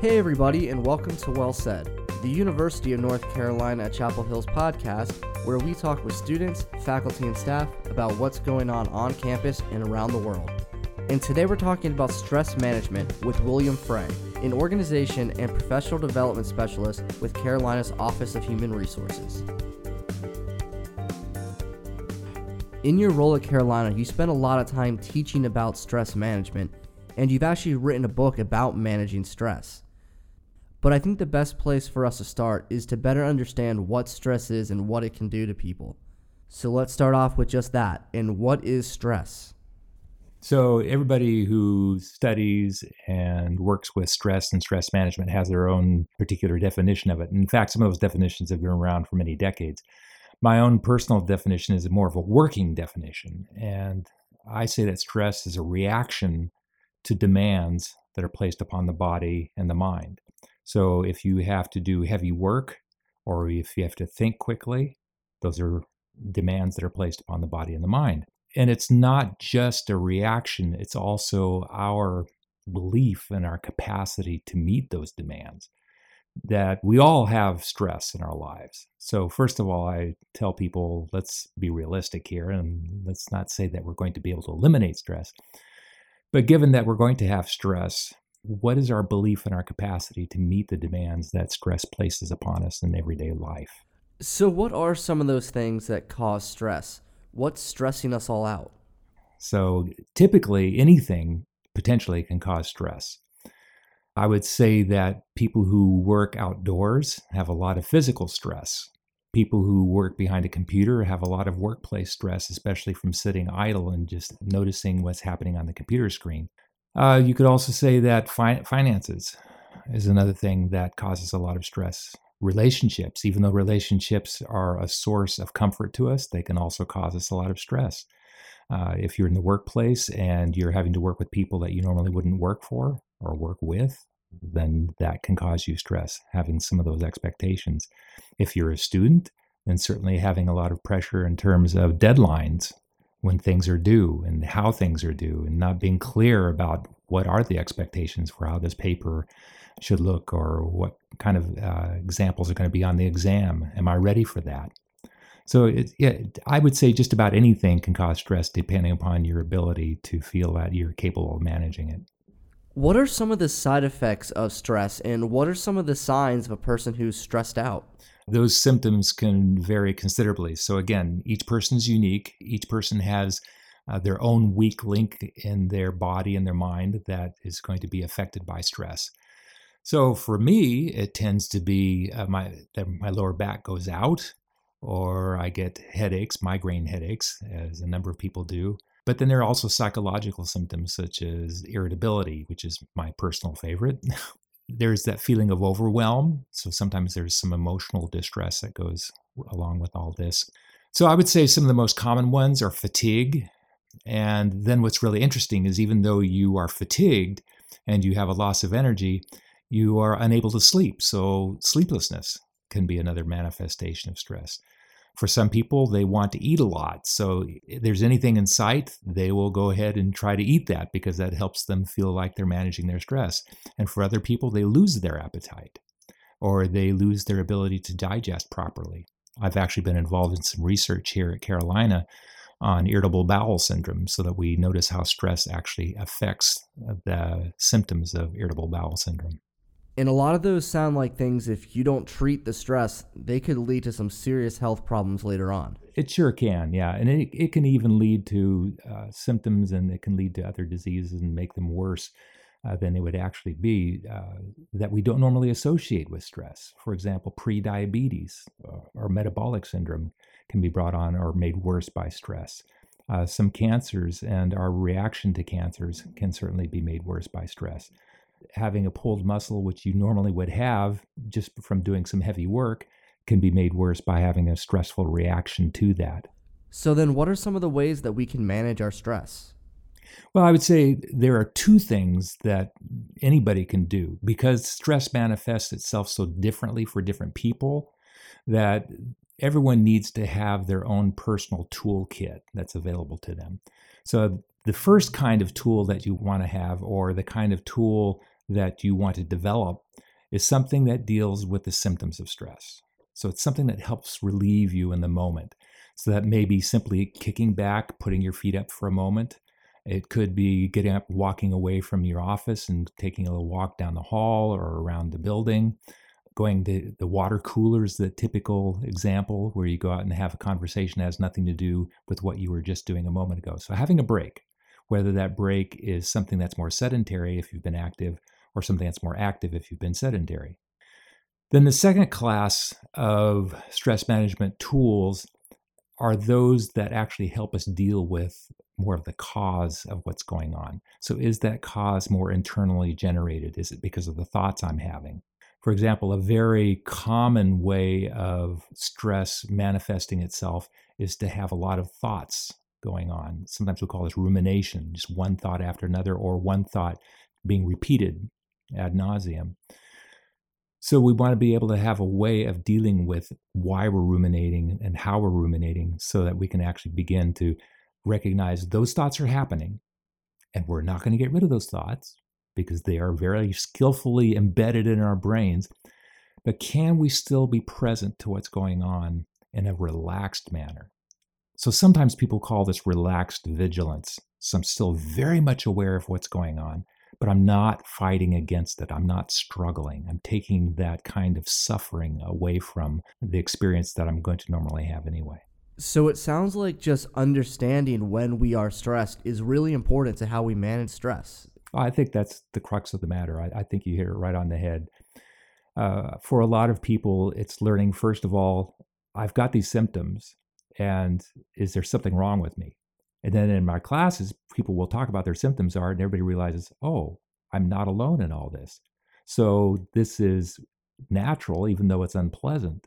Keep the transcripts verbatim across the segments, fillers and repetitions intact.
Hey everybody, and welcome to Well Said, the University of North Carolina at Chapel Hill's podcast, where we talk with students, faculty, and staff about what's going on on campus and around the world. And today we're talking about stress management with William Frey, an organization and professional development specialist with Carolina's Office of Human Resources. In your role at Carolina, you spend a lot of time teaching about stress management, and you've actually written a book about managing stress. But I think the best place for us to start is to better understand what stress is and what it can do to people. So let's start off with just that. And what is stress? So everybody who studies and works with stress and stress management has their own particular definition of it. In fact, some of those definitions have been around for many decades. My own personal definition is more of a working definition. And I say that stress is a reaction to demands that are placed upon the body and the mind. So if you have to do heavy work, or if you have to think quickly, those are demands that are placed upon the body and the mind. And it's not just a reaction, it's also our belief in our capacity to meet those demands, that we all have stress in our lives. So first of all, I tell people, let's be realistic here, and let's not say that we're going to be able to eliminate stress. But given that we're going to have stress, what is our belief in our capacity to meet the demands that stress places upon us in everyday life? So what are some of those things that cause stress? What's stressing us all out? So typically anything potentially can cause stress. I would say that people who work outdoors have a lot of physical stress. People who work behind a computer have a lot of workplace stress, especially from sitting idle and just noticing what's happening on the computer screen. Uh, you could also say that fi- finances is another thing that causes a lot of stress. Relationships, even though relationships are a source of comfort to us, they can also cause us a lot of stress. Uh, if you're in the workplace and you're having to work with people that you normally wouldn't work for or work with, then that can cause you stress, having some of those expectations. If you're a student, then certainly having a lot of pressure in terms of deadlines, when things are due and how things are due, and not being clear about what are the expectations for how this paper should look or what kind of uh, examples are going to be on the exam. Am I ready for that? So it, yeah, I would say just about anything can cause stress depending upon your ability to feel that you're capable of managing it. What are some of the side effects of stress, and what are some of the signs of a person who's stressed out? Those symptoms can vary considerably. So again, each person's unique. Each person has uh, their own weak link in their body and their mind that is going to be affected by stress. So for me, it tends to be uh, my my lower back goes out, or I get headaches, migraine headaches, as a number of people do. But then there are also psychological symptoms such as irritability, which is my personal favorite. There's that feeling of overwhelm. So sometimes there's some emotional distress that goes along with all this. So I would say some of the most common ones are fatigue. And then what's really interesting is even though you are fatigued and you have a loss of energy, you are unable to sleep. So sleeplessness can be another manifestation of stress. For some people, they want to eat a lot. So if there's anything in sight, they will go ahead and try to eat that because that helps them feel like they're managing their stress. And for other people, they lose their appetite or they lose their ability to digest properly. I've actually been involved in some research here at Carolina on irritable bowel syndrome so that we notice how stress actually affects the symptoms of irritable bowel syndrome. And a lot of those sound like things, if you don't treat the stress, they could lead to some serious health problems later on. It sure can, yeah. And it, it can even lead to uh, symptoms, and it can lead to other diseases and make them worse uh, than it would actually be uh, that we don't normally associate with stress. For example, pre-diabetes or metabolic syndrome can be brought on or made worse by stress. Uh, some cancers and our reaction to cancers can certainly be made worse by stress. Having a pulled muscle, which you normally would have just from doing some heavy work, can be made worse by having a stressful reaction to that. So then what are some of the ways that we can manage our stress? Well, I would say there are two things that anybody can do because stress manifests itself so differently for different people that everyone needs to have their own personal toolkit that's available to them. So the first kind of tool that you want to have, or the kind of tool that you want to develop is something that deals with the symptoms of stress. So it's something that helps relieve you in the moment. So that may be simply kicking back, putting your feet up for a moment. It could be getting up, walking away from your office and taking a little walk down the hall or around the building, going to the water cooler is the typical example where you go out and have a conversation that has nothing to do with what you were just doing a moment ago. So having a break, whether that break is something that's more sedentary if you've been active or something that's more active if you've been sedentary. Then the second class of stress management tools are those that actually help us deal with more of the cause of what's going on. So is that cause more internally generated? Is it because of the thoughts I'm having? For example, a very common way of stress manifesting itself is to have a lot of thoughts going on. Sometimes we call this rumination, just one thought after another, or one thought being repeated ad nauseum. So we want to be able to have a way of dealing with why we're ruminating and how we're ruminating so that we can actually begin to recognize those thoughts are happening and we're not going to get rid of those thoughts because they are very skillfully embedded in our brains. But can we still be present to what's going on in a relaxed manner? So sometimes people call this relaxed vigilance. So I'm still very much aware of what's going on, but I'm not fighting against it. I'm not struggling. I'm taking that kind of suffering away from the experience that I'm going to normally have anyway. So it sounds like just understanding when we are stressed is really important to how we manage stress. I think that's the crux of the matter. I, I think you hit it right on the head. Uh, for a lot of people, it's learning, first of all, I've got these symptoms, and is there something wrong with me? And then in my classes, people will talk about their symptoms are, and everybody realizes, oh, I'm not alone in all this. So this is natural, even though it's unpleasant.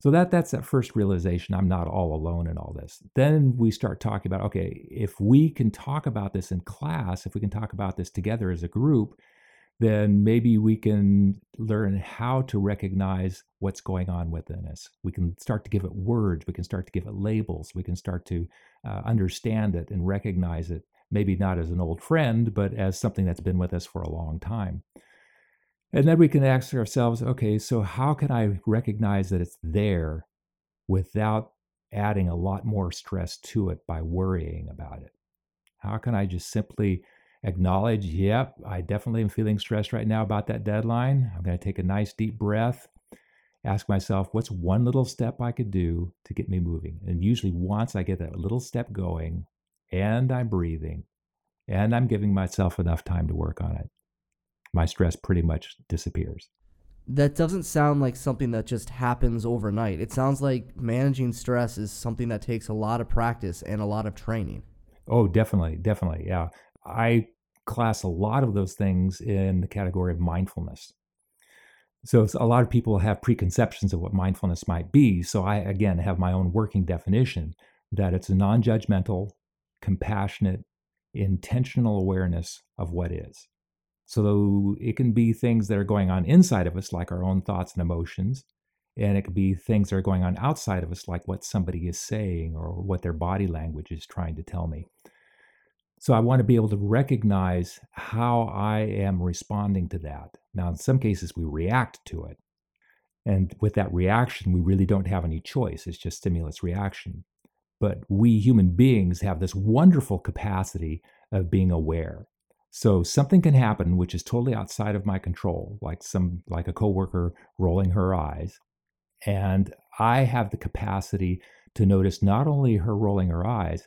So that that's that first realization, I'm not all alone in all this. Then we start talking about, okay, if we can talk about this in class, if we can talk about this together as a group, then maybe we can learn how to recognize what's going on within us. We can start to give it words. We can start to give it labels. We can start to uh, understand it and recognize it, maybe not as an old friend, but as something that's been with us for a long time. And then we can ask ourselves, okay, so how can I recognize that it's there without adding a lot more stress to it by worrying about it? How can I just simply acknowledge, yep, I definitely am feeling stressed right now about that deadline. I'm going to take a nice deep breath, ask myself, what's one little step I could do to get me moving? And usually once I get that little step going and I'm breathing and I'm giving myself enough time to work on it, my stress pretty much disappears. That doesn't sound like something that just happens overnight. It sounds like managing stress is something that takes a lot of practice and a lot of training. Oh, definitely, definitely, yeah. I class a lot of those things in the category of mindfulness. So a lot of people have preconceptions of what mindfulness might be. So I, again, have my own working definition that it's a non-judgmental, compassionate, intentional awareness of what is. So it can be things that are going on inside of us, like our own thoughts and emotions, and it could be things that are going on outside of us, like what somebody is saying or what their body language is trying to tell me. So I want to be able to recognize how I am responding to that. Now, in some cases, we react to it. And with that reaction, we really don't have any choice. It's just stimulus reaction. But we human beings have this wonderful capacity of being aware. So something can happen which is totally outside of my control, like some like a coworker rolling her eyes. And I have the capacity to notice not only her rolling her eyes,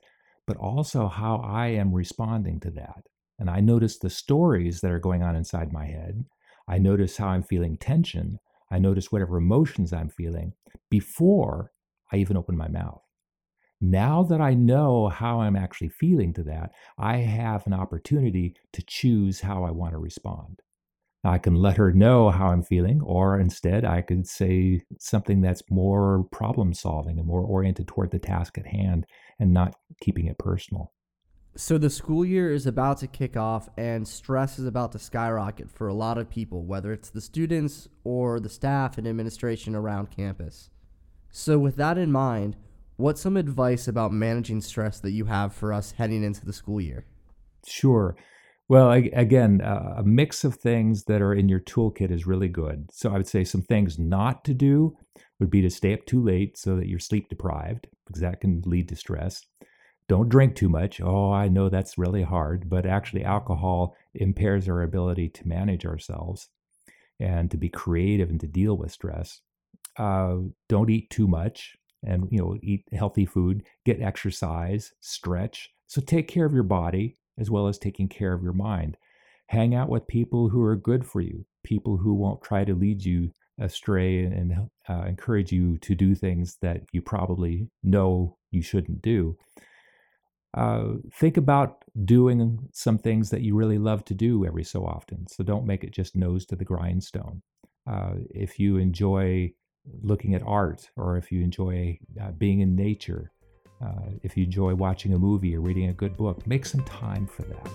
but also how I am responding to that. And I notice the stories that are going on inside my head. I notice how I'm feeling tension. I notice whatever emotions I'm feeling before I even open my mouth. Now that I know how I'm actually feeling to that, I have an opportunity to choose how I want to respond. I can let her know how I'm feeling, or instead I could say something that's more problem solving and more oriented toward the task at hand and not keeping it personal. So the school year is about to kick off and stress is about to skyrocket for a lot of people, whether it's the students or the staff and administration around campus. So with that in mind, what's some advice about managing stress that you have for us heading into the school year? Sure. Well, I, again, uh, a mix of things that are in your toolkit is really good. So I would say some things not to do would be to stay up too late so that you're sleep deprived, because that can lead to stress. Don't drink too much. Oh, I know that's really hard, but actually alcohol impairs our ability to manage ourselves and to be creative and to deal with stress. Uh, don't eat too much, and you know, eat healthy food, get exercise, stretch. So take care of your body as well as taking care of your mind. Hang out with people who are good for you, people who won't try to lead you astray and uh, encourage you to do things that you probably know you shouldn't do. Uh, think about doing some things that you really love to do every so often. So don't make it just nose to the grindstone. Uh, if you enjoy looking at art, or if you enjoy uh, being in nature, uh, if you enjoy watching a movie or reading a good book, make some time for that.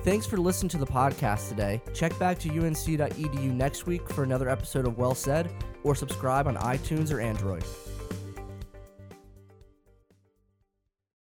Thanks for listening to the podcast today. Check back to U N C dot E D U next week for another episode of Well Said, or subscribe on iTunes or Android.